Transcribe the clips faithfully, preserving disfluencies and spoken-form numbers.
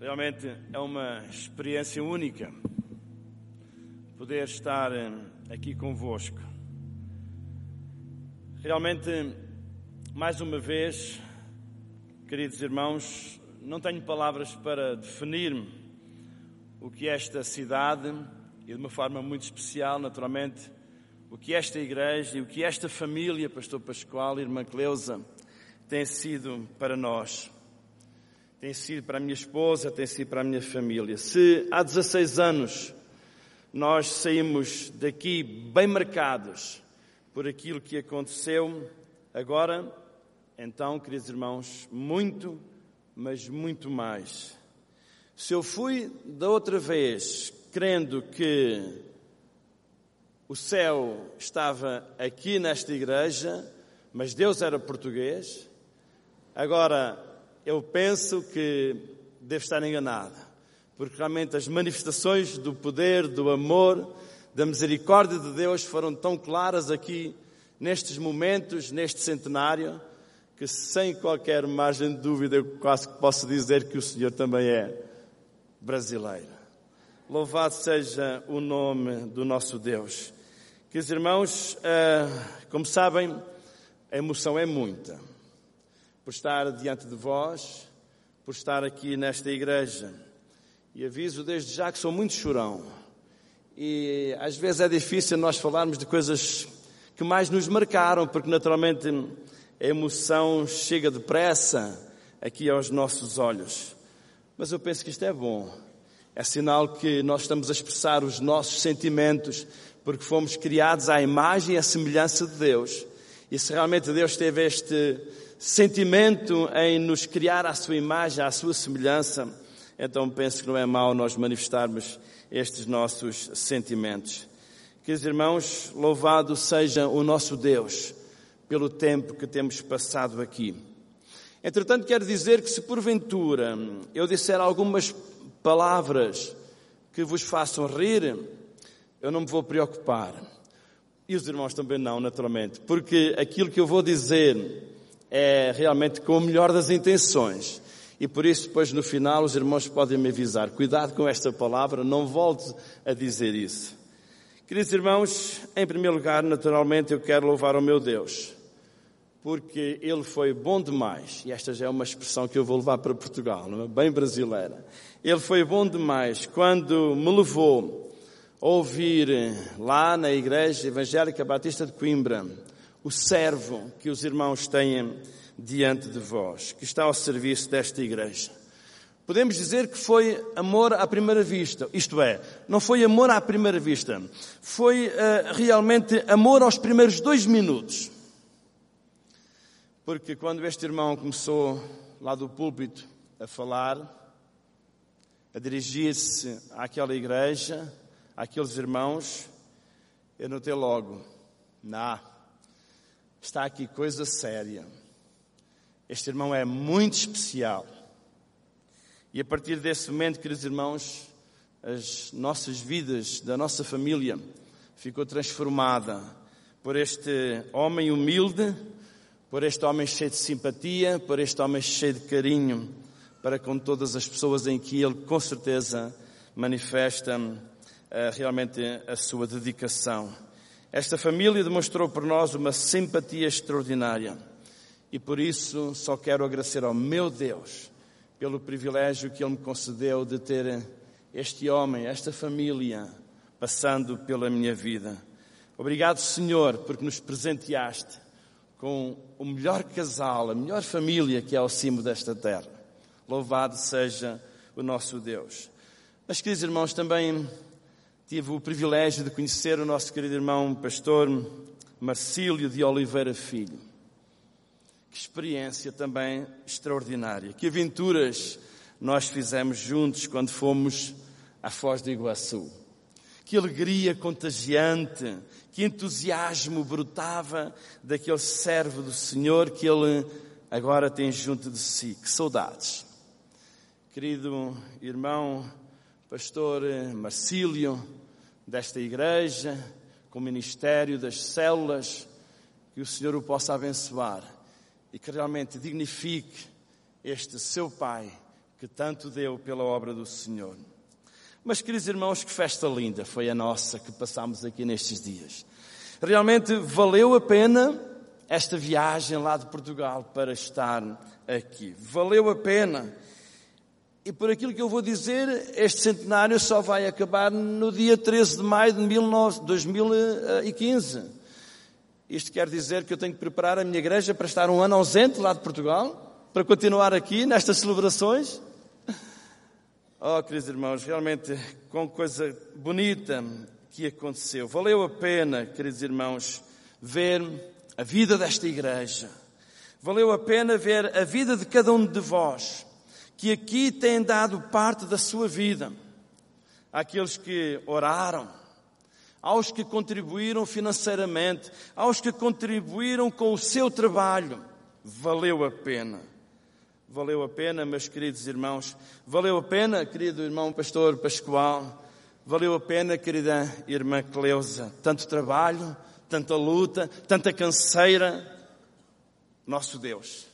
Realmente é uma experiência única poder estar aqui convosco. Realmente, mais uma vez, queridos irmãos, não tenho palavras para definir-me o que esta cidade, e de uma forma muito especial, naturalmente, o que esta igreja e o que esta família, Pastor Pascoal e Irmã Cleusa, tem sido para nós. Tem sido para a minha esposa, tem sido para a minha família. Se há dezasseis anos nós saímos daqui bem marcados por aquilo que aconteceu, agora, então, queridos irmãos, muito, mas muito mais. Se eu fui da outra vez crendo que o céu estava aqui nesta igreja, mas Deus era português, agora eu penso que devo estar enganado, porque realmente as manifestações do poder, do amor, da misericórdia de Deus foram tão claras aqui, nestes momentos, neste centenário, que sem qualquer margem de dúvida eu quase que posso dizer que o Senhor também é brasileiro. Louvado seja o nome do nosso Deus. Queridos irmãos, como sabem, a emoção é muita. Por estar diante de vós, por estar aqui nesta igreja. E aviso desde já que sou muito chorão. E às vezes é difícil nós falarmos de coisas que mais nos marcaram, porque naturalmente a emoção chega depressa aqui aos nossos olhos. Mas eu penso que isto é bom. É sinal que nós estamos a expressar os nossos sentimentos, porque fomos criados à imagem e à semelhança de Deus. E se realmente Deus teve este sentimento em nos criar à sua imagem, à sua semelhança, então penso que não é mau nós manifestarmos estes nossos sentimentos. Queridos irmãos, louvado seja o nosso Deus pelo tempo que temos passado aqui. Entretanto, quero dizer que se porventura eu disser algumas palavras que vos façam rir, eu não me vou preocupar. E os irmãos também não, naturalmente, porque aquilo que eu vou dizer é realmente com o melhor das intenções. E por isso, depois, no final, os irmãos podem me avisar. Cuidado com esta palavra, não volto a dizer isso. Queridos irmãos, em primeiro lugar, naturalmente, eu quero louvar o meu Deus. Porque Ele foi bom demais. E esta já é uma expressão que eu vou levar para Portugal, não é? Bem brasileira. Ele foi bom demais quando me levou a ouvir lá na Igreja Evangélica Batista de Coimbra o servo que os irmãos têm diante de vós, que está ao serviço desta igreja. Podemos dizer que foi amor à primeira vista, isto é, não foi amor à primeira vista, foi uh, realmente amor aos primeiros dois minutos. Porque quando este irmão começou lá do púlpito a falar, a dirigir-se àquela igreja, àqueles irmãos, eu notei logo, nah, está aqui coisa séria. Este irmão é muito especial. E a partir desse momento, queridos irmãos, as nossas vidas, da nossa família, ficou transformada por este homem humilde, por este homem cheio de simpatia, por este homem cheio de carinho, para com todas as pessoas em que ele, com certeza, manifesta realmente a sua dedicação. Esta família demonstrou por nós uma simpatia extraordinária e por isso só quero agradecer ao meu Deus pelo privilégio que Ele me concedeu de ter este homem, esta família, passando pela minha vida. Obrigado, Senhor, porque nos presenteaste com o melhor casal, a melhor família que é ao cimo desta terra. Louvado seja o nosso Deus. Mas, queridos irmãos, também tive o privilégio de conhecer o nosso querido irmão pastor Marcílio de Oliveira Filho. Que experiência também extraordinária. Que aventuras nós fizemos juntos quando fomos à Foz do Iguaçu. Que alegria contagiante, que entusiasmo brotava daquele servo do Senhor que ele agora tem junto de si. Que saudades. Querido irmão pastor Marcílio, desta igreja, com o ministério das células, que o Senhor o possa abençoar e que realmente dignifique este seu pai que tanto deu pela obra do Senhor. Mas, queridos irmãos, que festa linda foi a nossa que passámos aqui nestes dias. Realmente valeu a pena esta viagem lá de Portugal para estar aqui. Valeu a pena. E por aquilo que eu vou dizer, este centenário só vai acabar no dia treze de maio de dois mil e quinze. Isto quer dizer que eu tenho que preparar a minha igreja para estar um ano ausente lá de Portugal, para continuar aqui nestas celebrações. Oh, queridos irmãos, realmente com coisa bonita que aconteceu. Valeu a pena, queridos irmãos, ver a vida desta igreja. Valeu a pena ver a vida de cada um de vós, que aqui têm dado parte da sua vida, àqueles que oraram, aos que contribuíram financeiramente, aos que contribuíram com o seu trabalho. Valeu a pena. Valeu a pena, meus queridos irmãos. Valeu a pena, querido irmão Pastor Pascoal. Valeu a pena, querida irmã Cleusa. Tanto trabalho, tanta luta, tanta canseira. Nosso Deus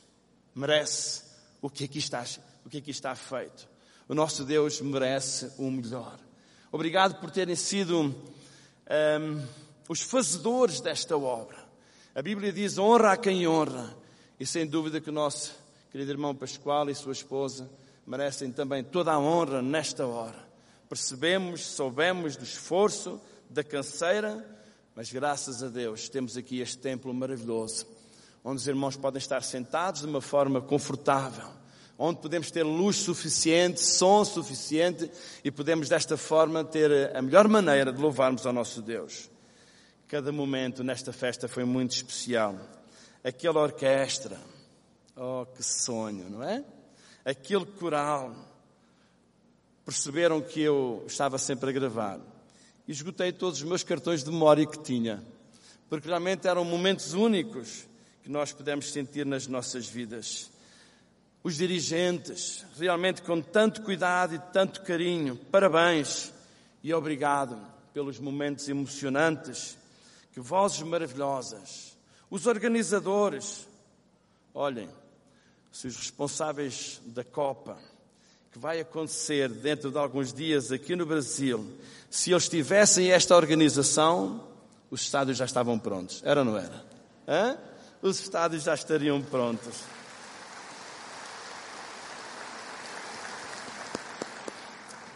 merece o que aqui está O que aqui está feito. O nosso Deus merece o melhor. Obrigado por terem sido um, os fazedores desta obra. A Bíblia diz honra a quem honra. E sem dúvida que o nosso querido irmão Pascoal e sua esposa merecem também toda a honra nesta hora. Percebemos, soubemos do esforço, da canseira, mas graças a Deus temos aqui este templo maravilhoso, onde os irmãos podem estar sentados de uma forma confortável, onde podemos ter luz suficiente, som suficiente e podemos desta forma ter a melhor maneira de louvarmos ao nosso Deus. Cada momento nesta festa foi muito especial. Aquela orquestra, oh que sonho, não é? Aquele coral, perceberam que eu estava sempre a gravar e esgotei todos os meus cartões de memória que tinha, porque realmente eram momentos únicos que nós pudemos sentir nas nossas vidas. Os dirigentes, realmente com tanto cuidado e tanto carinho, parabéns e obrigado pelos momentos emocionantes, que vozes maravilhosas. Os organizadores, olhem, se os responsáveis da Copa, que vai acontecer dentro de alguns dias aqui no Brasil, se eles tivessem esta organização, os estádios já estavam prontos. Era ou não era? Hã? Os estádios já estariam prontos.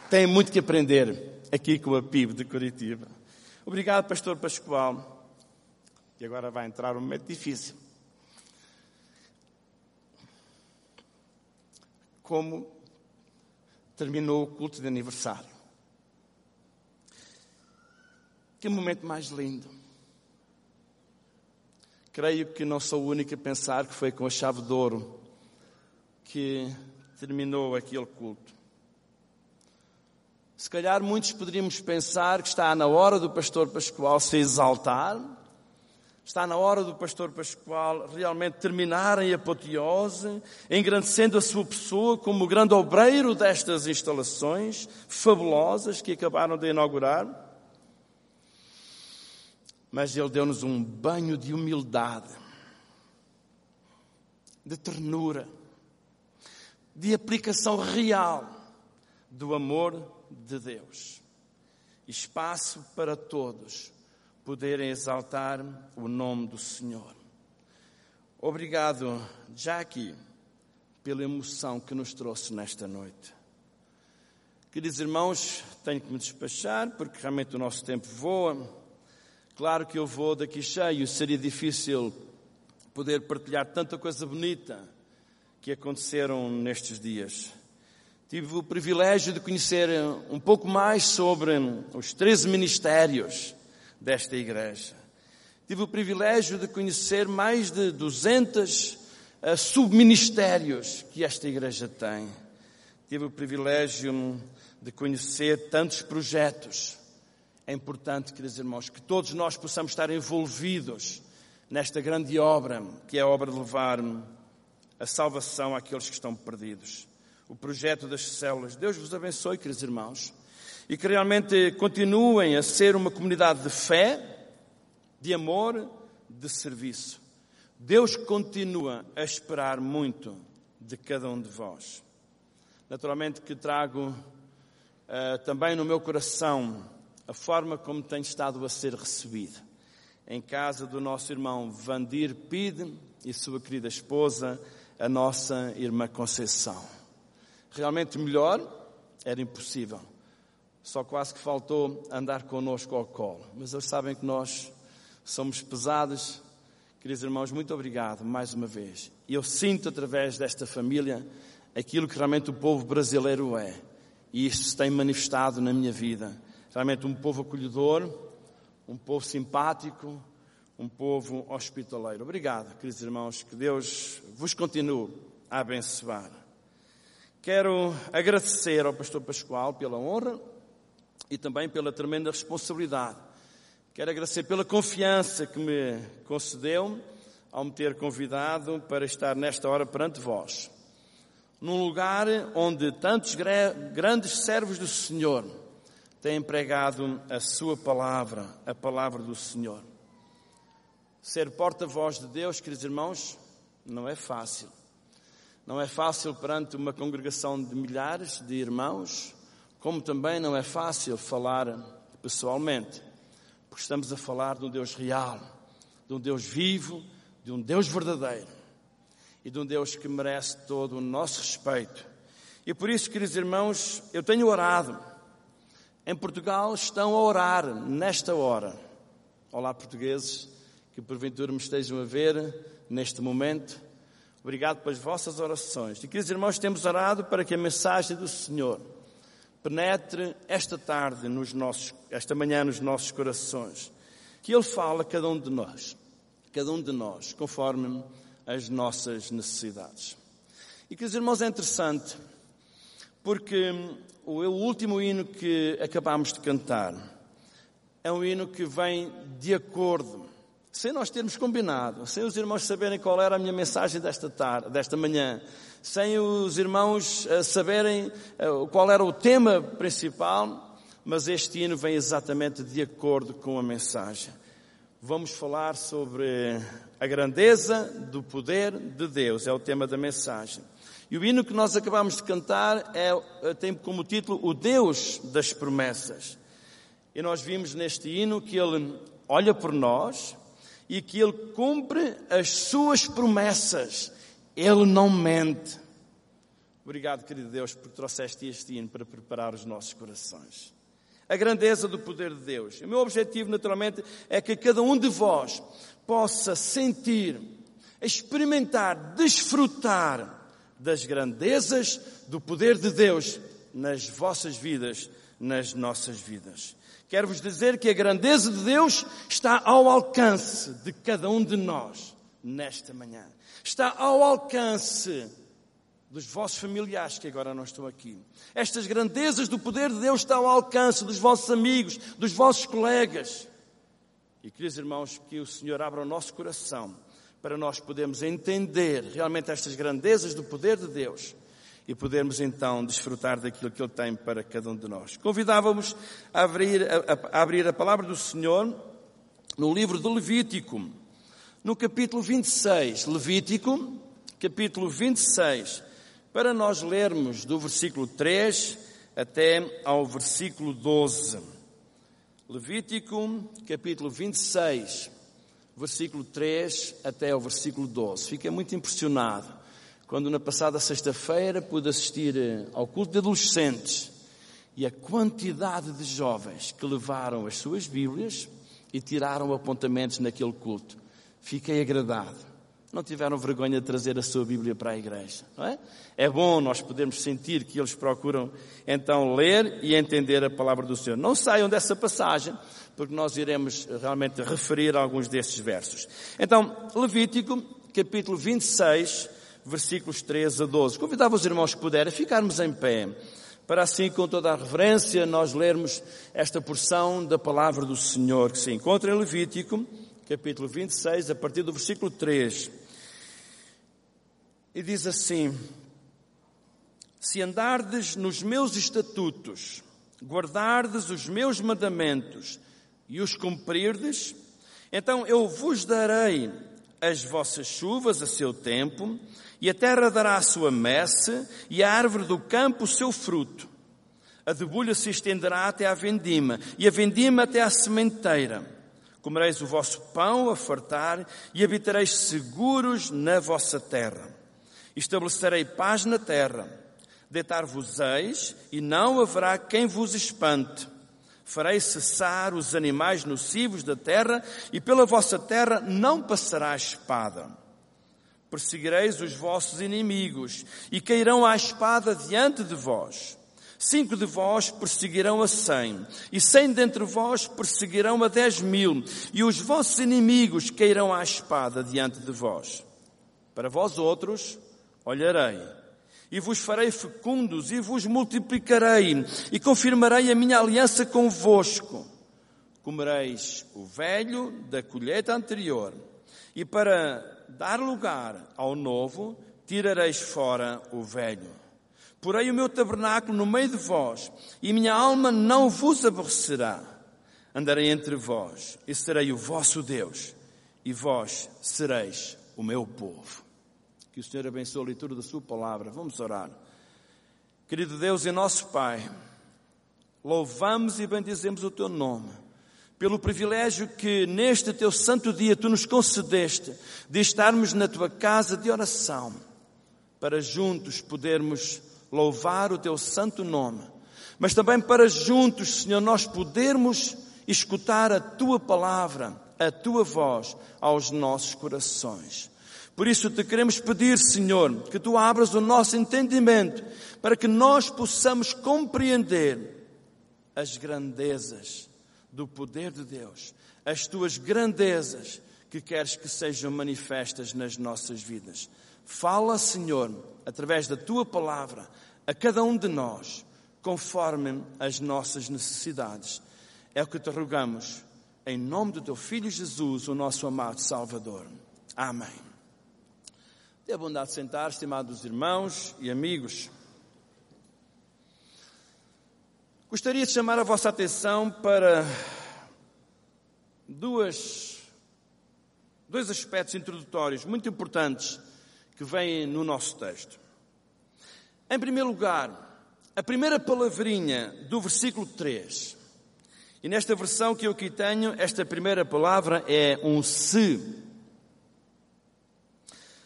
Tem muito que aprender aqui com a P I B de Curitiba. Obrigado, Pastor Pascoal. E agora vai entrar um momento difícil. Como terminou o culto de aniversário? Que momento mais lindo. Creio que não sou o único a pensar que foi com a chave de ouro que terminou aquele culto. Se calhar muitos poderíamos pensar que está na hora do Pastor Pascoal se exaltar, está na hora do Pastor Pascoal realmente terminar em apoteose, engrandecendo a sua pessoa como grande obreiro destas instalações fabulosas que acabaram de inaugurar. Mas ele deu-nos um banho de humildade, de ternura, de aplicação real do amor de Deus. Espaço para todos poderem exaltar o nome do Senhor. Obrigado, Jackie, pela emoção que nos trouxe nesta noite. Queridos irmãos, tenho que me despachar porque realmente o nosso tempo voa. Claro que eu vou daqui cheio, seria difícil poder partilhar tanta coisa bonita que aconteceram nestes dias. Tive o privilégio de conhecer um pouco mais sobre os treze ministérios desta igreja. Tive o privilégio de conhecer mais de duzentos uh, subministérios que esta igreja tem. Tive o privilégio de conhecer tantos projetos. É importante, queridos irmãos, que todos nós possamos estar envolvidos nesta grande obra, que é a obra de levar a salvação àqueles que estão perdidos. O projeto das células. Deus vos abençoe, queridos irmãos, e que realmente continuem a ser uma comunidade de fé, de amor, de serviço. Deus continua a esperar muito de cada um de vós. Naturalmente que trago uh, também no meu coração a forma como tem estado a ser recebido em casa do nosso irmão Vandir Pide e sua querida esposa, a nossa irmã Conceição. Realmente melhor era impossível. Só quase que faltou andar connosco ao colo. Mas eles sabem que nós somos pesados. Queridos irmãos, muito obrigado mais uma vez. E eu sinto através desta família aquilo que realmente o povo brasileiro é. E isto se tem manifestado na minha vida. Realmente um povo acolhedor, um povo simpático, um povo hospitaleiro. Obrigado, queridos irmãos, que Deus vos continue a abençoar. Quero agradecer ao pastor Pascoal pela honra e também pela tremenda responsabilidade. Quero agradecer pela confiança que me concedeu ao me ter convidado para estar nesta hora perante vós. Num lugar onde tantos grandes servos do Senhor têm pregado a sua palavra, a palavra do Senhor. Ser porta-voz de Deus, queridos irmãos, não é fácil. Não é fácil perante uma congregação de milhares de irmãos, como também não é fácil falar pessoalmente, porque estamos a falar de um Deus real, de um Deus vivo, de um Deus verdadeiro e de um Deus que merece todo o nosso respeito. E por isso, queridos irmãos, eu tenho orado. Em Portugal estão a orar nesta hora. Olá, portugueses, que porventura me estejam a ver neste momento. Obrigado pelas vossas orações. E, queridos irmãos, temos orado para que a mensagem do Senhor penetre esta tarde, nos nossos, esta manhã, nos nossos corações. Que Ele fale a cada um de nós, cada um de nós, conforme as nossas necessidades. E, queridos irmãos, é interessante, porque o último hino que acabámos de cantar é um hino que vem de acordo, sem nós termos combinado, sem os irmãos saberem qual era a minha mensagem desta tarde, desta manhã, sem os irmãos saberem qual era o tema principal, mas este hino vem exatamente de acordo com a mensagem. Vamos falar sobre a grandeza do poder de Deus, é o tema da mensagem. E o hino que nós acabamos de cantar é, tem como título O Deus das Promessas. E nós vimos neste hino que Ele olha por nós e que Ele cumpre as suas promessas. Ele não mente. Obrigado, querido Deus, porque trouxeste este hino para preparar os nossos corações. A grandeza do poder de Deus. O meu objetivo, naturalmente, é que cada um de vós possa sentir, experimentar, desfrutar das grandezas do poder de Deus nas vossas vidas, nas nossas vidas. Quero-vos dizer que a grandeza de Deus está ao alcance de cada um de nós nesta manhã. Está ao alcance dos vossos familiares que agora não estão aqui. Estas grandezas do poder de Deus estão ao alcance dos vossos amigos, dos vossos colegas. E, queridos irmãos, que o Senhor abra o nosso coração para nós podermos entender realmente estas grandezas do poder de Deus e podermos então desfrutar daquilo que Ele tem para cada um de nós. Convidávamos a abrir a, a, abrir a palavra do Senhor no livro do Levítico, no capítulo vinte e seis. Levítico, capítulo vinte e seis, para nós lermos do versículo três até ao versículo doze. Levítico, capítulo vinte e seis, versículo três até ao versículo doze. Fiquei muito impressionado quando na passada sexta-feira pude assistir ao culto de adolescentes e a quantidade de jovens que levaram as suas Bíblias e tiraram apontamentos naquele culto. Fiquei agradado. Não tiveram vergonha de trazer a sua Bíblia para a igreja, não é? É bom nós podermos sentir que eles procuram então ler e entender a palavra do Senhor. Não saiam dessa passagem, porque nós iremos realmente referir a alguns destes versos. Então, Levítico, capítulo vinte e seis, versículos treze a doze. Convidava os irmãos que puderem a ficarmos em pé, para assim, com toda a reverência, nós lermos esta porção da palavra do Senhor, que se encontra em Levítico, capítulo vinte e seis, a partir do versículo três. E diz assim: se andardes nos meus estatutos, guardardes os meus mandamentos e os cumprirdes, então eu vos darei as vossas chuvas a seu tempo, e a terra dará a sua messe, e a árvore do campo o seu fruto. A debulha se estenderá até à vendima, e a vendima até à sementeira. Comereis o vosso pão a fartar, e habitareis seguros na vossa terra. Estabelecerei paz na terra. Deitar-vos-eis, e não haverá quem vos espante. Farei cessar os animais nocivos da terra, e pela vossa terra não passará a espada. Perseguireis os vossos inimigos, e cairão à espada diante de vós. Cinco de vós perseguirão a cem, e cem dentre vós perseguirão a dez mil, e os vossos inimigos cairão à espada diante de vós. Para vós outros olharei, e vos farei fecundos, e vos multiplicarei, e confirmarei a minha aliança convosco. Comereis o velho da colheita anterior, e para dar lugar ao novo, tirareis fora o velho. Porei o meu tabernáculo no meio de vós, e minha alma não vos aborrecerá. Andarei entre vós, e serei o vosso Deus, e vós sereis o meu povo. Que o Senhor abençoe a leitura da sua palavra. Vamos orar. Querido Deus e nosso Pai, louvamos e bendizemos o teu nome, pelo privilégio que neste teu santo dia tu nos concedeste de estarmos na tua casa de oração, para juntos podermos louvar o teu santo nome, mas também para juntos, Senhor, nós podermos escutar a tua palavra, a tua voz aos nossos corações. Por isso te queremos pedir, Senhor, que tu abras o nosso entendimento para que nós possamos compreender as grandezas do poder de Deus, as tuas grandezas que queres que sejam manifestas nas nossas vidas. Fala, Senhor, através da Tua palavra, a cada um de nós, conforme as nossas necessidades. É o que te rogamos, em nome do Teu Filho Jesus, o nosso amado Salvador. Amém. Tenha a bondade de sentar, estimados irmãos e amigos. Gostaria de chamar a vossa atenção para duas, dois aspectos introdutórios muito importantes que vem no nosso texto. Em primeiro lugar, a primeira palavrinha do versículo três. E nesta versão que eu aqui tenho, esta primeira palavra é um se.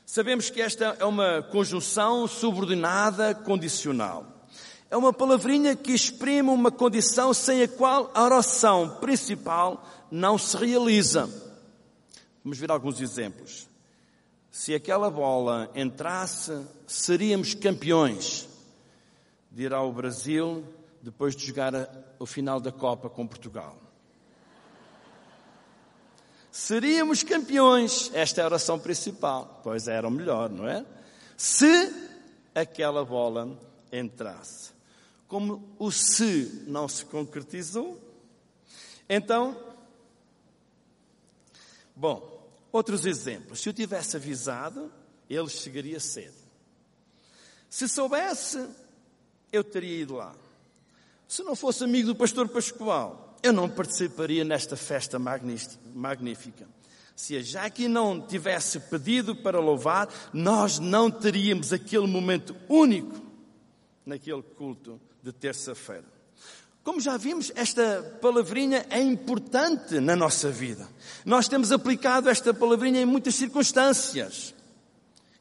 Sabemos que esta é uma conjunção subordinada condicional. É uma palavrinha que exprime uma condição sem a qual a oração principal não se realiza. Vamos ver alguns exemplos. Se aquela bola entrasse, seríamos campeões, dirá o Brasil depois de jogar a, o final da Copa com Portugal. Seríamos campeões, esta é a oração principal, pois era o melhor, não é? Se aquela bola entrasse. Como o se não se concretizou, então, bom, outros exemplos. Se eu tivesse avisado, ele chegaria cedo. Se soubesse, eu teria ido lá. Se não fosse amigo do pastor Pascoal, eu não participaria nesta festa magnífica. Se a Jackie não tivesse pedido para louvar, nós não teríamos aquele momento único naquele culto de terça-feira. Como já vimos, esta palavrinha é importante na nossa vida. Nós temos aplicado esta palavrinha em muitas circunstâncias.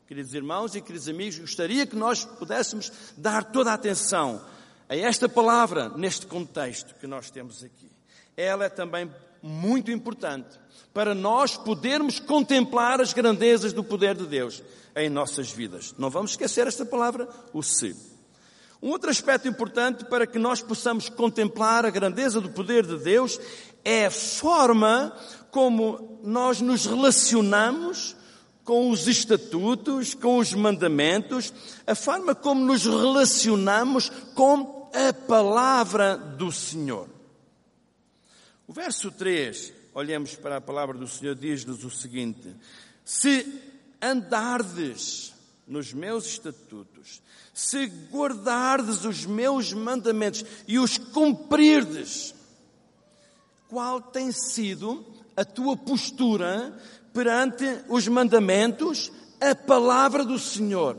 Queridos irmãos e queridos amigos, gostaria que nós pudéssemos dar toda a atenção a esta palavra neste contexto que nós temos aqui. Ela é também muito importante para nós podermos contemplar as grandezas do poder de Deus em nossas vidas. Não vamos esquecer esta palavra, o se. Um outro aspecto importante para que nós possamos contemplar a grandeza do poder de Deus é a forma como nós nos relacionamos com os estatutos, com os mandamentos, a forma como nos relacionamos com a palavra do Senhor. O verso três, olhemos para a palavra do Senhor, diz-nos o seguinte: se andardes nos meus estatutos, se guardardes os meus mandamentos e os cumprirdes, qual tem sido a tua postura perante os mandamentos, a palavra do Senhor.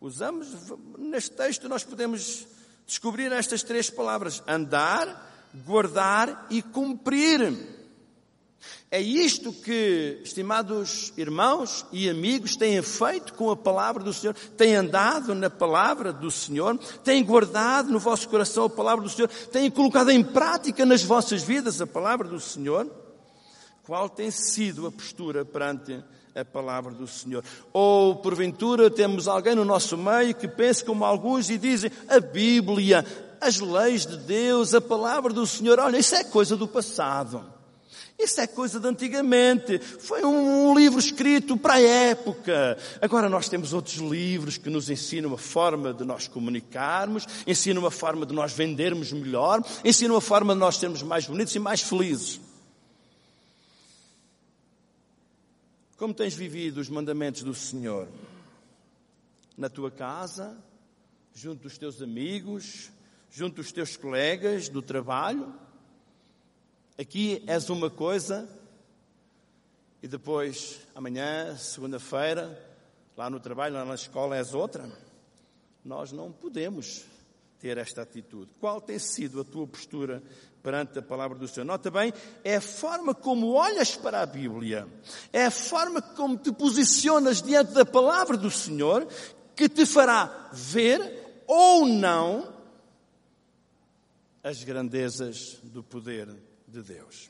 Usamos, neste texto nós podemos descobrir estas três palavras: andar, guardar e cumprir. É isto que, estimados irmãos e amigos, têm feito com a palavra do Senhor. Têm andado na palavra do Senhor, têm guardado no vosso coração a palavra do Senhor, têm colocado em prática nas vossas vidas a palavra do Senhor. Qual tem sido a postura perante a palavra do Senhor? Ou, porventura, temos alguém no nosso meio que pensa como alguns e dizem: a Bíblia, as leis de Deus, a palavra do Senhor, olha, isso é coisa do passado. Isso é coisa de antigamente. Foi um livro escrito para a época. Agora nós temos outros livros que nos ensinam a forma de nós comunicarmos, ensinam a forma de nós vendermos melhor, ensinam a forma de nós sermos mais bonitos e mais felizes. Como tens vivido os mandamentos do Senhor? Na tua casa, junto dos teus amigos, junto dos teus colegas do trabalho? Aqui és uma coisa e depois, amanhã, segunda-feira, lá no trabalho, lá na escola, és outra. Nós não podemos ter esta atitude. Qual tem sido a tua postura perante a palavra do Senhor? Nota bem, é a forma como olhas para a Bíblia, é a forma como te posicionas diante da palavra do Senhor que te fará ver ou não as grandezas do poder de Deus.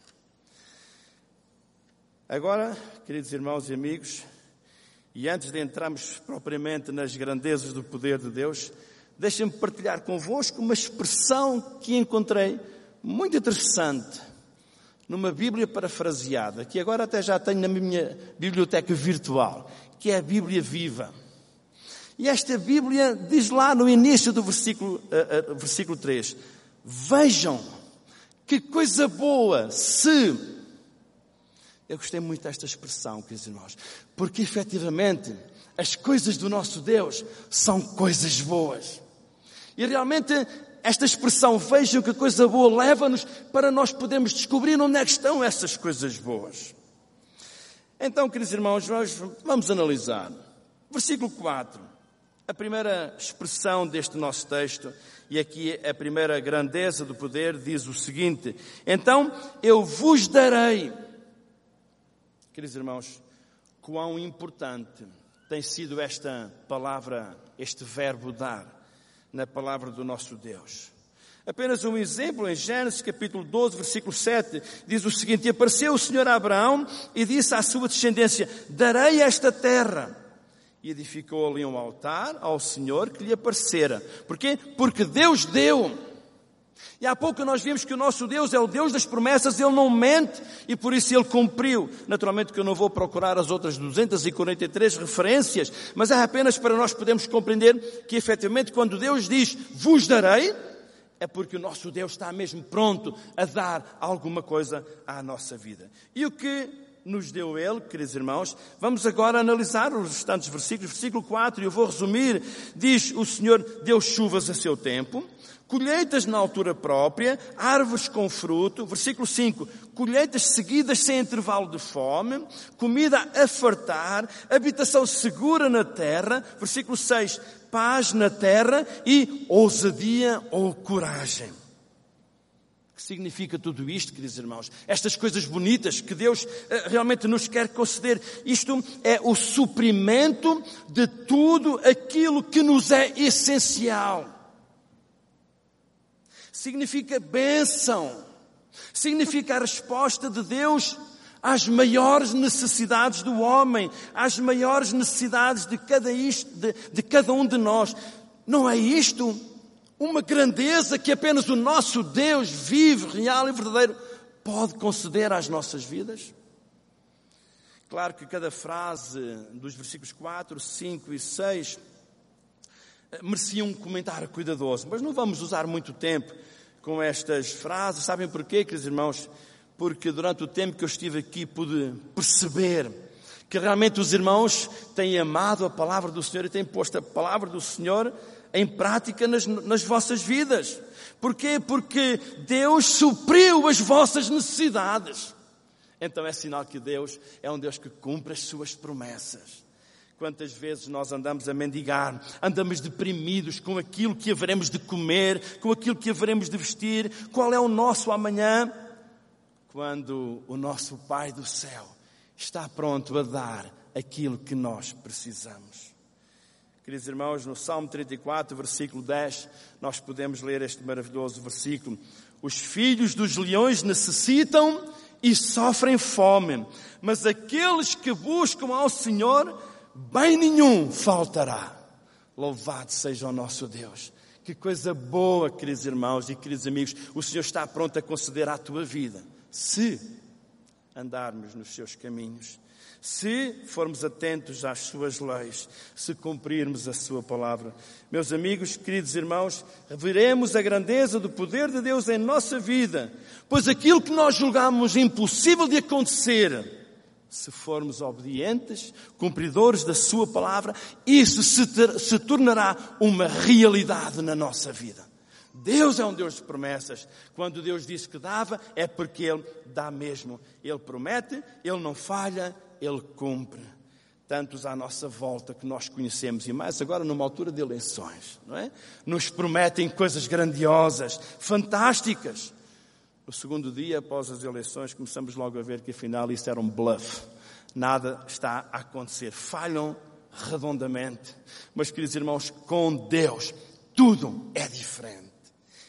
Agora, queridos irmãos e amigos, e antes de entrarmos propriamente nas grandezas do poder de Deus, deixem-me partilhar convosco uma expressão que encontrei muito interessante numa Bíblia parafraseada, que agora até já tenho na minha biblioteca virtual, que é a Bíblia Viva. E esta Bíblia diz lá no início do versículo, uh, uh, versículo três: vejam que coisa boa se... Eu gostei muito desta expressão, queridos irmãos, porque efetivamente as coisas do nosso Deus são coisas boas. E realmente esta expressão, vejam que coisa boa, leva-nos para nós podermos descobrir onde é que estão essas coisas boas. Então, queridos irmãos, nós vamos analisar. Versículo quatro, a primeira expressão deste nosso texto. E aqui a primeira grandeza do poder diz o seguinte: então eu vos darei. Queridos irmãos, quão importante tem sido esta palavra, este verbo dar, na palavra do nosso Deus. Apenas um exemplo, em Gênesis capítulo doze, versículo sete, diz o seguinte: e apareceu o Senhor a Abraão e disse à sua descendência: darei esta terra. E edificou ali um altar ao Senhor que lhe aparecera. Porquê? Porque Deus deu. E há pouco nós vimos que o nosso Deus é o Deus das promessas, Ele não mente e por isso Ele cumpriu. Naturalmente que eu não vou procurar as outras duzentas e quarenta e três referências, mas é apenas para nós podermos compreender que efetivamente quando Deus diz, vos darei, é porque o nosso Deus está mesmo pronto a dar alguma coisa à nossa vida. E o que nos deu Ele, queridos irmãos, vamos agora analisar os restantes versículos. Versículo quatro, eu vou resumir, diz: o Senhor deu chuvas a seu tempo, colheitas na altura própria, árvores com fruto. Versículo cinco, colheitas seguidas sem intervalo de fome, comida a fartar, habitação segura na terra. Versículo seis, paz na terra e ousadia ou coragem. Significa tudo isto, queridos irmãos? Estas coisas bonitas que Deus realmente nos quer conceder. Isto é o suprimento de tudo aquilo que nos é essencial. Significa bênção. Significa a resposta de Deus às maiores necessidades do homem, às maiores necessidades de cada, isto, de, de cada um de nós. Não é isto uma grandeza que apenas o nosso Deus vivo, real e verdadeiro pode conceder às nossas vidas? Claro que cada frase dos versículos quatro, cinco e seis merecia um comentário cuidadoso, mas não vamos usar muito tempo com estas frases. Sabem porquê, queridos irmãos? Porque durante o tempo que eu estive aqui pude perceber que realmente os irmãos têm amado a palavra do Senhor e têm posto a palavra do Senhor em prática nas, nas vossas vidas. Porquê? Porque Deus supriu as vossas necessidades. Então é sinal que Deus é um Deus que cumpre as suas promessas. Quantas vezes nós andamos a mendigar, andamos deprimidos com aquilo que haveremos de comer, com aquilo que haveremos de vestir, qual é o nosso amanhã? Quando o nosso Pai do Céu está pronto a dar aquilo que nós precisamos. Queridos irmãos, no Salmo trinta e quatro, versículo dez, nós podemos ler este maravilhoso versículo. Os filhos dos leões necessitam e sofrem fome, mas aqueles que buscam ao Senhor, bem nenhum faltará. Louvado seja o nosso Deus. Que coisa boa, queridos irmãos e queridos amigos, o Senhor está pronto a conceder à tua vida, se andarmos nos seus caminhos, se formos atentos às suas leis, se cumprirmos a sua palavra. Meus amigos, queridos irmãos, veremos a grandeza do poder de Deus em nossa vida, pois aquilo que nós julgamos impossível de acontecer, se formos obedientes, cumpridores da sua palavra, isso se, ter, se tornará uma realidade na nossa vida. Deus é um Deus de promessas. Quando Deus disse que dava, é porque Ele dá mesmo. Ele promete, Ele não falha, Ele cumpre. Tantos à nossa volta que nós conhecemos, e mais agora numa altura de eleições, não é? Nos prometem coisas grandiosas, fantásticas. No segundo dia, após as eleições, começamos logo a ver que afinal isso era um bluff. Nada está a acontecer. Falham redondamente. Mas, queridos irmãos, com Deus tudo é diferente.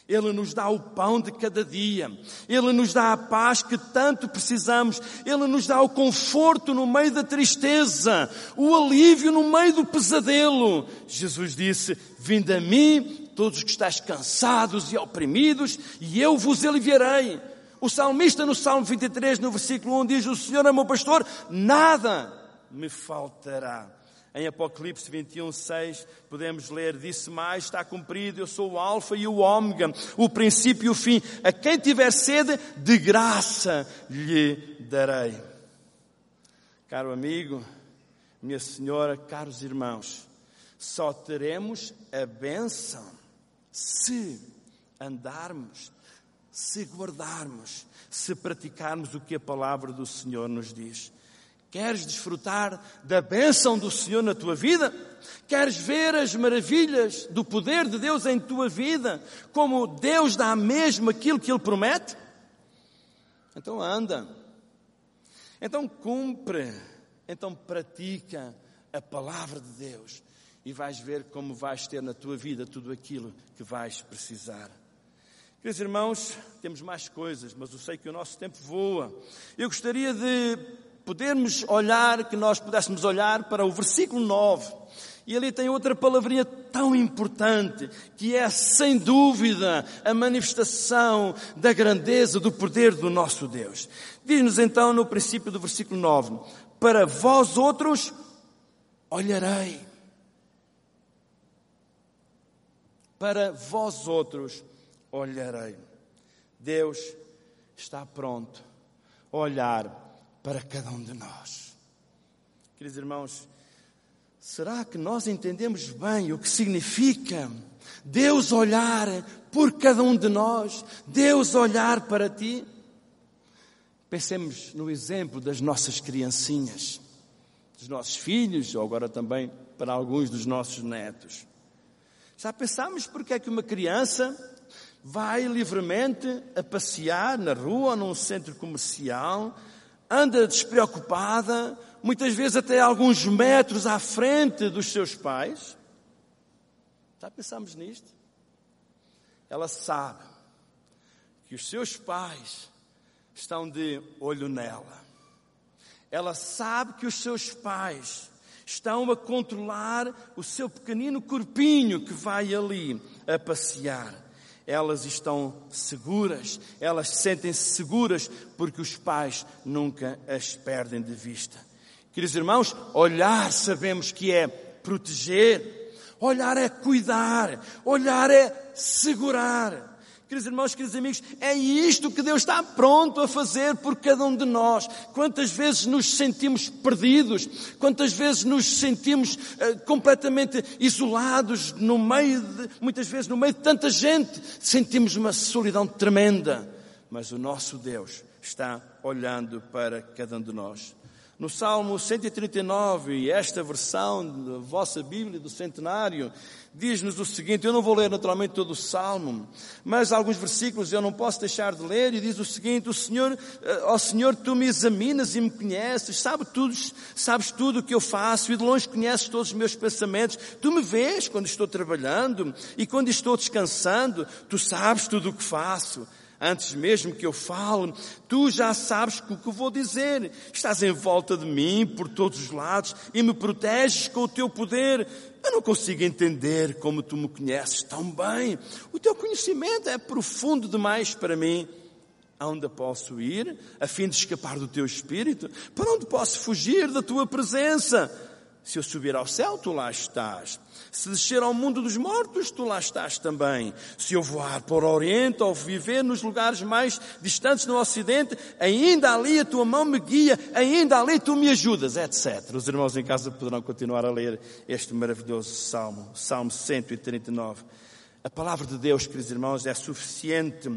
Ele nos dá o pão de cada dia. Ele nos dá a paz que tanto precisamos. Ele nos dá o conforto no meio da tristeza. O alívio no meio do pesadelo. Jesus disse, vinde a mim, todos que estáis cansados e oprimidos, e eu vos aliviarei. O salmista no Salmo vinte e três, no versículo um, diz, o Senhor é meu pastor, nada me faltará. Em Apocalipse vinte e um, seis, podemos ler, disse mais, está cumprido, eu sou o alfa e o ômega, o princípio e o fim. A quem tiver sede, de graça lhe darei. Caro amigo, minha senhora, caros irmãos, só teremos a bênção se andarmos, se guardarmos, se praticarmos o que a palavra do Senhor nos diz. Queres desfrutar da bênção do Senhor na tua vida? Queres ver as maravilhas do poder de Deus em tua vida? Como Deus dá mesmo aquilo que Ele promete? Então anda. Então cumpre. Então pratica a palavra de Deus. E vais ver como vais ter na tua vida tudo aquilo que vais precisar. Queridos irmãos, temos mais coisas, mas eu sei que o nosso tempo voa. Eu gostaria de podermos olhar, que nós pudéssemos olhar para o versículo nove. E ali tem outra palavrinha tão importante, que é, sem dúvida, a manifestação da grandeza, do poder do nosso Deus. Diz-nos então no princípio do versículo nove, para vós outros olharei. Para vós outros olharei. Deus está pronto a olhar para cada um de nós. Queridos irmãos, será que nós entendemos bem o que significa Deus olhar por cada um de nós? Deus olhar para ti? Pensemos no exemplo das nossas criancinhas, dos nossos filhos, ou agora também para alguns dos nossos netos. Já pensámos porque é que uma criança vai livremente a passear na rua ou num centro comercial, anda despreocupada, muitas vezes até alguns metros à frente dos seus pais? Já pensámos nisto? Ela sabe que os seus pais estão de olho nela. Ela sabe que os seus pais estão a controlar o seu pequenino corpinho que vai ali a passear. Elas estão seguras, elas sentem-se seguras porque os pais nunca as perdem de vista. Queridos irmãos, olhar sabemos que é proteger, olhar é cuidar, olhar é segurar. Queridos irmãos, queridos amigos, é isto que Deus está pronto a fazer por cada um de nós. Quantas vezes nos sentimos perdidos, quantas vezes nos sentimos uh, completamente isolados, no meio de, muitas vezes no meio de tanta gente, sentimos uma solidão tremenda. Mas o nosso Deus está olhando para cada um de nós. No Salmo cento e trinta e nove, esta versão da vossa Bíblia do Centenário, diz-nos o seguinte, eu não vou ler naturalmente todo o Salmo, mas alguns versículos eu não posso deixar de ler, e diz o seguinte, o Senhor, ó Senhor, tu me examinas e me conheces, sabes tudo, sabes tudo o que eu faço e de longe conheces todos os meus pensamentos, tu me vês quando estou trabalhando e quando estou descansando, tu sabes tudo o que faço. Antes mesmo que eu fale, tu já sabes o que vou dizer. Estás em volta de mim por todos os lados e me proteges com o teu poder. Eu não consigo entender como tu me conheces tão bem. O teu conhecimento é profundo demais para mim. Aonde posso ir a fim de escapar do teu espírito? Para onde posso fugir da tua presença? Se eu subir ao céu, tu lá estás. Se descer ao mundo dos mortos, tu lá estás também. Se eu voar para o Oriente ou viver nos lugares mais distantes no Ocidente, ainda ali a tua mão me guia, ainda ali tu me ajudas, etcétera. Os irmãos em casa poderão continuar a ler este maravilhoso Salmo, Salmo cento e trinta e nove. A palavra de Deus, queridos irmãos, é suficiente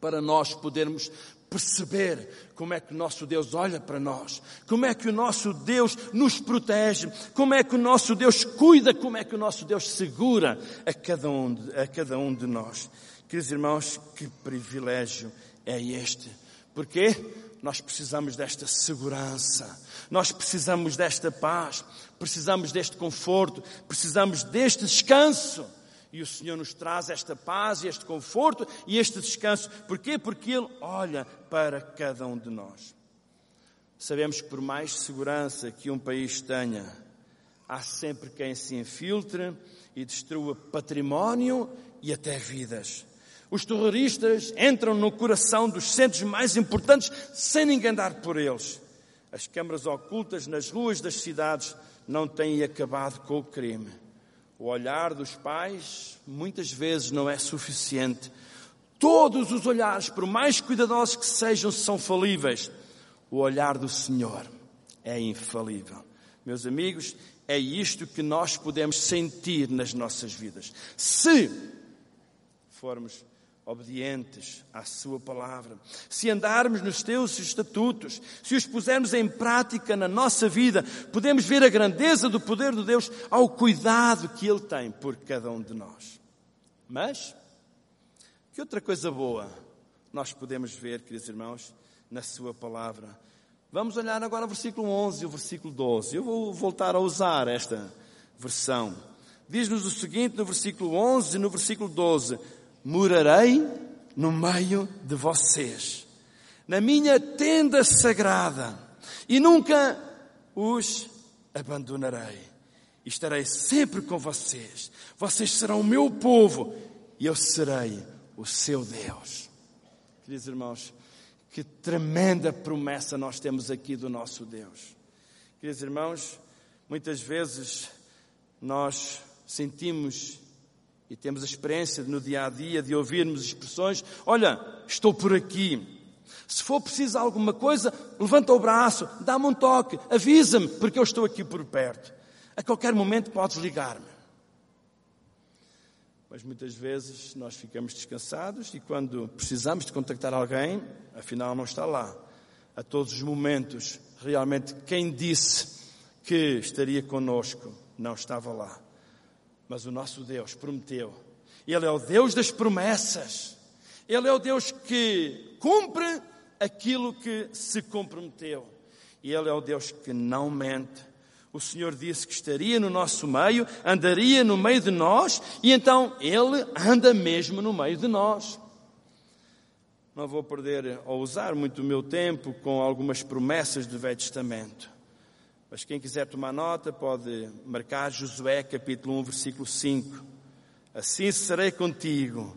para nós podermos perceber como é que o nosso Deus olha para nós, como é que o nosso Deus nos protege, como é que o nosso Deus cuida, como é que o nosso Deus segura a cada um, a cada um de nós. Queridos irmãos, que privilégio é este? Porquê? Nós precisamos desta segurança, nós precisamos desta paz, precisamos deste conforto, precisamos deste descanso. E o Senhor nos traz esta paz, este conforto e este descanso. Porquê? Porque Ele olha para cada um de nós. Sabemos que por mais segurança que um país tenha, há sempre quem se infiltre e destrua património e até vidas. Os terroristas entram no coração dos centros mais importantes sem ninguém dar por eles. As câmaras ocultas nas ruas das cidades não têm acabado com o crime. O olhar dos pais muitas vezes não é suficiente. Todos os olhares, por mais cuidadosos que sejam, são falíveis. O olhar do Senhor é infalível. Meus amigos, é isto que nós podemos sentir nas nossas vidas. Se formos obedientes à sua palavra, se andarmos nos teus estatutos, se os pusermos em prática na nossa vida, podemos ver a grandeza do poder de Deus ao cuidado que Ele tem por cada um de nós. Mas, que outra coisa boa nós podemos ver, queridos irmãos, na sua palavra? Vamos olhar agora o versículo onze e o versículo doze. Eu vou voltar a usar esta versão. Diz-nos o seguinte no versículo onze e no versículo doze. Morarei no meio de vocês, na minha tenda sagrada, e nunca os abandonarei. Estarei sempre com vocês. Vocês serão o meu povo e eu serei o seu Deus. Queridos irmãos, que tremenda promessa nós temos aqui do nosso Deus. Queridos irmãos, muitas vezes nós sentimos e temos a experiência no dia-a-dia de ouvirmos expressões, olha, estou por aqui. Se for preciso alguma coisa, levanta o braço, dá-me um toque, avisa-me, porque eu estou aqui por perto. A qualquer momento podes ligar-me. Mas muitas vezes nós ficamos descansados e quando precisamos de contactar alguém, afinal não está lá. A todos os momentos, realmente quem disse que estaria connosco não estava lá. Mas o nosso Deus prometeu. Ele é o Deus das promessas. Ele é o Deus que cumpre aquilo que se comprometeu. E Ele é o Deus que não mente. O Senhor disse que estaria no nosso meio, andaria no meio de nós, e então Ele anda mesmo no meio de nós. Não vou perder ou usar muito o meu tempo com algumas promessas do Velho Testamento. Mas quem quiser tomar nota pode marcar Josué capítulo um, versículo cinco. Assim serei contigo,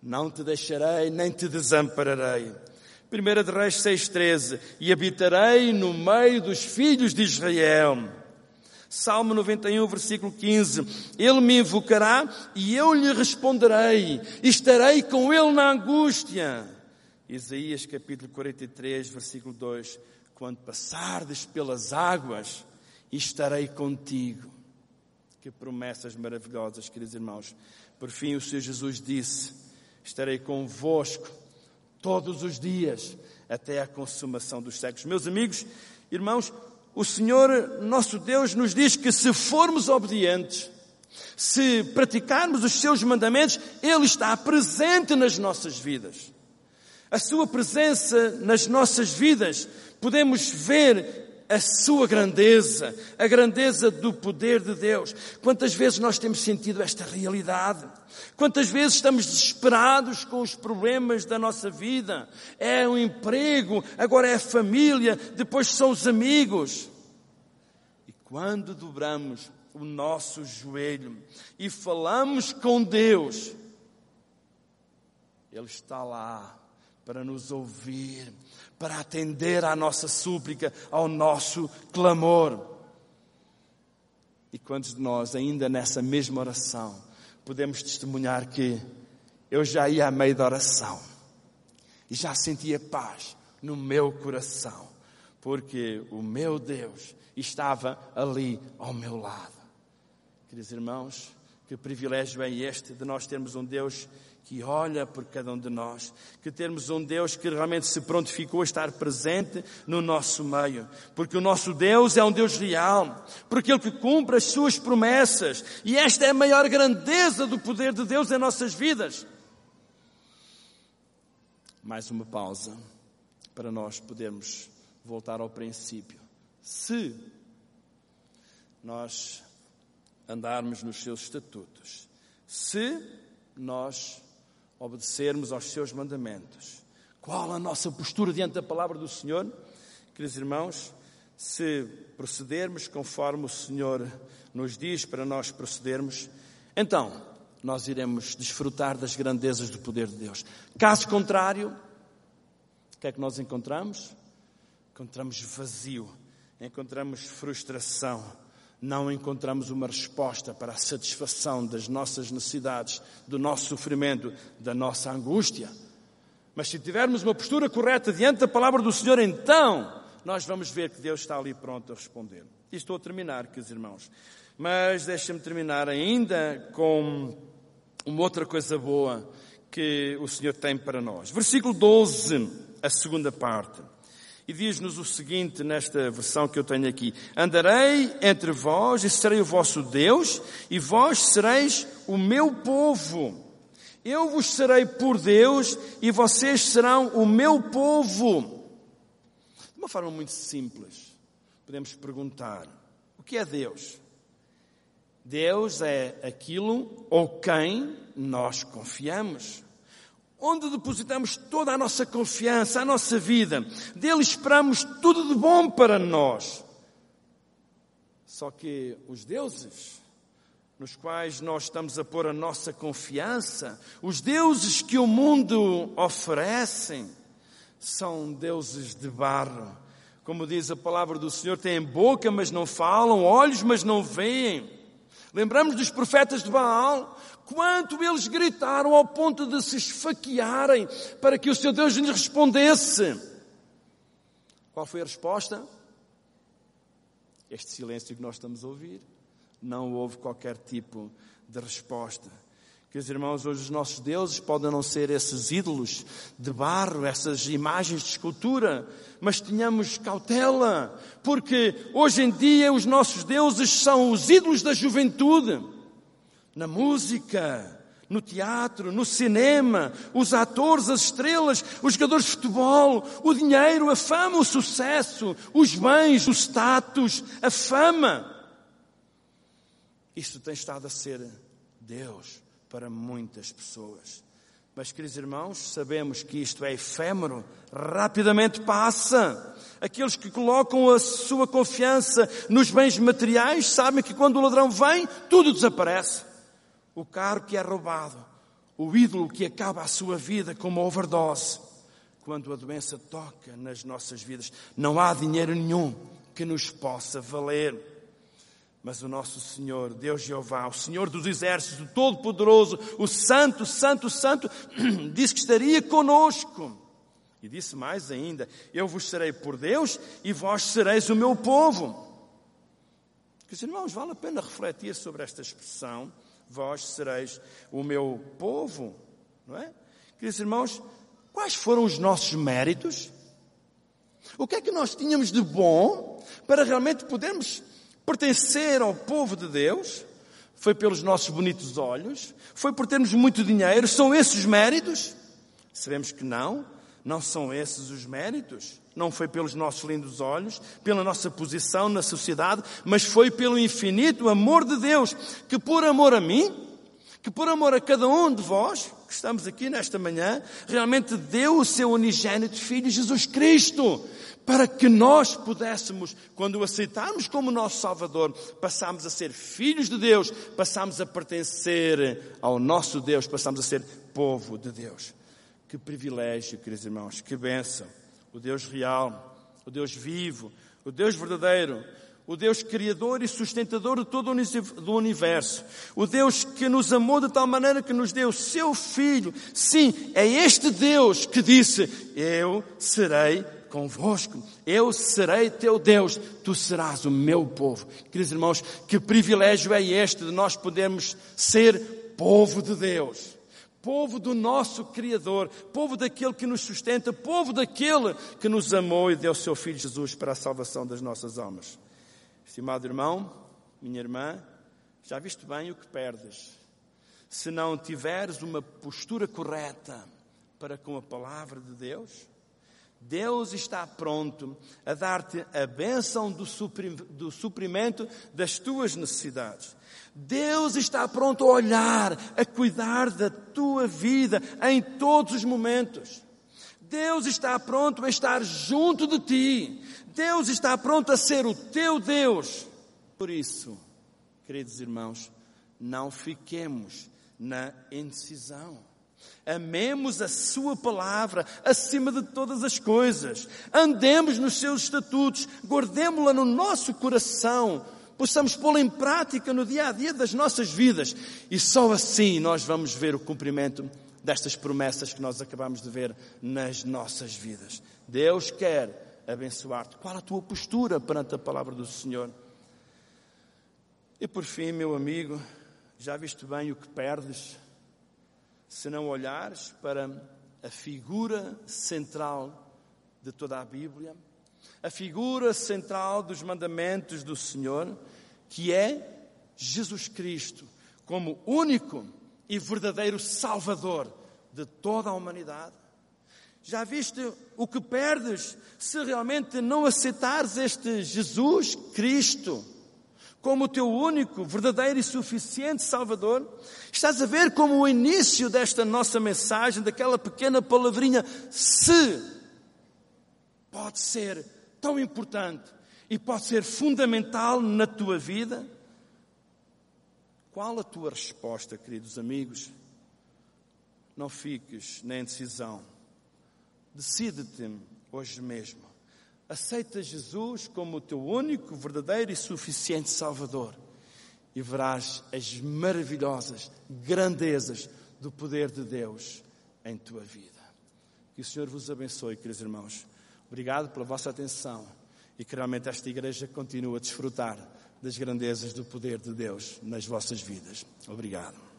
não te deixarei nem te desampararei. primeira de Reis seis, treze. E habitarei no meio dos filhos de Israel. Salmo noventa e um, versículo quinze. Ele me invocará e eu lhe responderei. Estarei com ele na angústia. Isaías capítulo quarenta e três, versículo dois. Quando passardes pelas águas, estarei contigo. Que promessas maravilhosas, queridos irmãos. Por fim, o Senhor Jesus disse, estarei convosco todos os dias, até à consumação dos séculos. Meus amigos, irmãos, o Senhor, nosso Deus, nos diz que se formos obedientes, se praticarmos os seus mandamentos, Ele está presente nas nossas vidas. A sua presença nas nossas vidas, podemos ver a sua grandeza, a grandeza do poder de Deus. Quantas vezes nós temos sentido esta realidade? Quantas vezes estamos desesperados com os problemas da nossa vida? É um emprego, agora é a família, depois são os amigos. E quando dobramos o nosso joelho e falamos com Deus, Ele está lá para nos ouvir, para atender à nossa súplica, ao nosso clamor. E quantos de nós, ainda nessa mesma oração, podemos testemunhar que eu já ia a meio da oração e já sentia paz no meu coração, porque o meu Deus estava ali ao meu lado. Queridos irmãos, que privilégio é este de nós termos um Deus que olha por cada um de nós, que termos um Deus que realmente se prontificou a estar presente no nosso meio, porque o nosso Deus é um Deus real, porque Ele que cumpre as suas promessas, e esta é a maior grandeza do poder de Deus em nossas vidas. Mais uma pausa para nós podermos voltar ao princípio. Se nós andarmos nos seus estatutos, se nós obedecermos aos seus mandamentos. Qual a nossa postura diante da palavra do Senhor? Queridos irmãos, se procedermos conforme o Senhor nos diz para nós procedermos, então nós iremos desfrutar das grandezas do poder de Deus. Caso contrário, o que é que nós encontramos? Encontramos vazio, encontramos frustração, não encontramos uma resposta para a satisfação das nossas necessidades, do nosso sofrimento, da nossa angústia. Mas se tivermos uma postura correta diante da palavra do Senhor, então nós vamos ver que Deus está ali pronto a responder. E estou a terminar, queridos irmãos. Mas deixa-me terminar ainda com uma outra coisa boa que o Senhor tem para nós. Versículo doze, a segunda parte. E diz-nos o seguinte nesta versão que eu tenho aqui: andarei entre vós e serei o vosso Deus, e vós sereis o meu povo. Eu vos serei por Deus e vocês serão o meu povo. De uma forma muito simples, podemos perguntar: o que é Deus? Deus é aquilo ou quem nós confiamos, onde depositamos toda a nossa confiança, a nossa vida. Dele esperamos tudo de bom para nós. Só que os deuses nos quais nós estamos a pôr a nossa confiança, os deuses que o mundo oferece, são deuses de barro. Como diz a palavra do Senhor, têm boca, mas não falam, olhos, mas não veem. Lembramos dos profetas de Baal, quanto eles gritaram ao ponto de se esfaquearem para que o seu Deus lhes respondesse. Qual foi a resposta? Este silêncio que nós estamos a ouvir. Não houve qualquer tipo de resposta. Queridos irmãos, hoje os nossos deuses podem não ser esses ídolos de barro, essas imagens de escultura, mas tenhamos cautela, porque hoje em dia os nossos deuses são os ídolos da juventude. Na música, no teatro, no cinema, os atores, as estrelas, os jogadores de futebol, o dinheiro, a fama, o sucesso, os bens, o status, a fama. Isto tem estado a ser Deus para muitas pessoas. Mas, queridos irmãos, sabemos que isto é efêmero, rapidamente passa. Aqueles que colocam a sua confiança nos bens materiais sabem que quando o ladrão vem, tudo desaparece. O carro que é roubado, o ídolo que acaba a sua vida como overdose. Quando a doença toca nas nossas vidas, não há dinheiro nenhum que nos possa valer. Mas o nosso Senhor, Deus Jeová, o Senhor dos Exércitos, o Todo-Poderoso, o Santo, Santo, Santo, disse que estaria conosco. E disse mais ainda: eu vos serei por Deus e vós sereis o meu povo. Queridos irmãos, vale a pena refletir sobre esta expressão. Vós sereis o meu povo, não é? Queridos irmãos, Quais foram os nossos méritos? O que é que nós tínhamos de bom para realmente podermos pertencer ao povo de Deus? Foi pelos nossos bonitos olhos? Foi por termos muito dinheiro? São esses os méritos? Sabemos que não, não são esses os méritos. Não foi pelos nossos lindos olhos, pela nossa posição na sociedade, mas foi pelo infinito amor de Deus, que por amor a mim, que por amor a cada um de vós, que estamos aqui nesta manhã, realmente deu o seu unigênito Filho Jesus Cristo, para que nós pudéssemos, quando o aceitarmos como nosso Salvador, passarmos a ser filhos de Deus, passarmos a pertencer ao nosso Deus, passarmos a ser povo de Deus. Que privilégio, queridos irmãos, que bênção. O Deus real, o Deus vivo, o Deus verdadeiro, o Deus criador e sustentador de todo o universo, o Deus que nos amou de tal maneira que nos deu o seu Filho. Sim, é este Deus que disse: eu serei convosco, eu serei teu Deus, tu serás o meu povo. Queridos irmãos, que privilégio é este de nós podermos ser povo de Deus. Povo do nosso Criador, povo daquele que nos sustenta, povo daquele que nos amou e deu o seu Filho Jesus para a salvação das nossas almas. Estimado irmão, minha irmã, já viste bem o que perdes se não tiveres uma postura correta para com a palavra de Deus. Deus está pronto a dar-te a bênção do, suprim, do suprimento das tuas necessidades. Deus está pronto a olhar, a cuidar da tua vida em todos os momentos. Deus está pronto a estar junto de ti. Deus está pronto a ser o teu Deus. Por isso, queridos irmãos, não fiquemos na indecisão. Amemos a sua palavra acima de todas as coisas. Andemos nos seus estatutos, guardemo-la no nosso coração, possamos pô-la em prática no dia a dia das nossas vidas. E só assim nós vamos ver o cumprimento destas promessas que nós acabamos de ver nas nossas vidas. Deus quer abençoar-te. Qual a tua postura perante a palavra do Senhor? E por fim, meu amigo, já viste bem o que perdes se não olhares para a figura central de toda a Bíblia, a figura central dos mandamentos do Senhor, que é Jesus Cristo, como único e verdadeiro Salvador de toda a humanidade. Já viste o que perdes se realmente não aceitares este Jesus Cristo como o teu único, verdadeiro e suficiente Salvador? Estás a ver como o início desta nossa mensagem, daquela pequena palavrinha, se, pode ser tão importante e pode ser fundamental na tua vida? Qual a tua resposta, queridos amigos? Não fiques na indecisão. Decide-te hoje mesmo. Aceita Jesus como o teu único, verdadeiro e suficiente Salvador e verás as maravilhosas grandezas do poder de Deus em tua vida. Que o Senhor vos abençoe, queridos irmãos. Obrigado pela vossa atenção e que realmente esta igreja continue a desfrutar das grandezas do poder de Deus nas vossas vidas. Obrigado.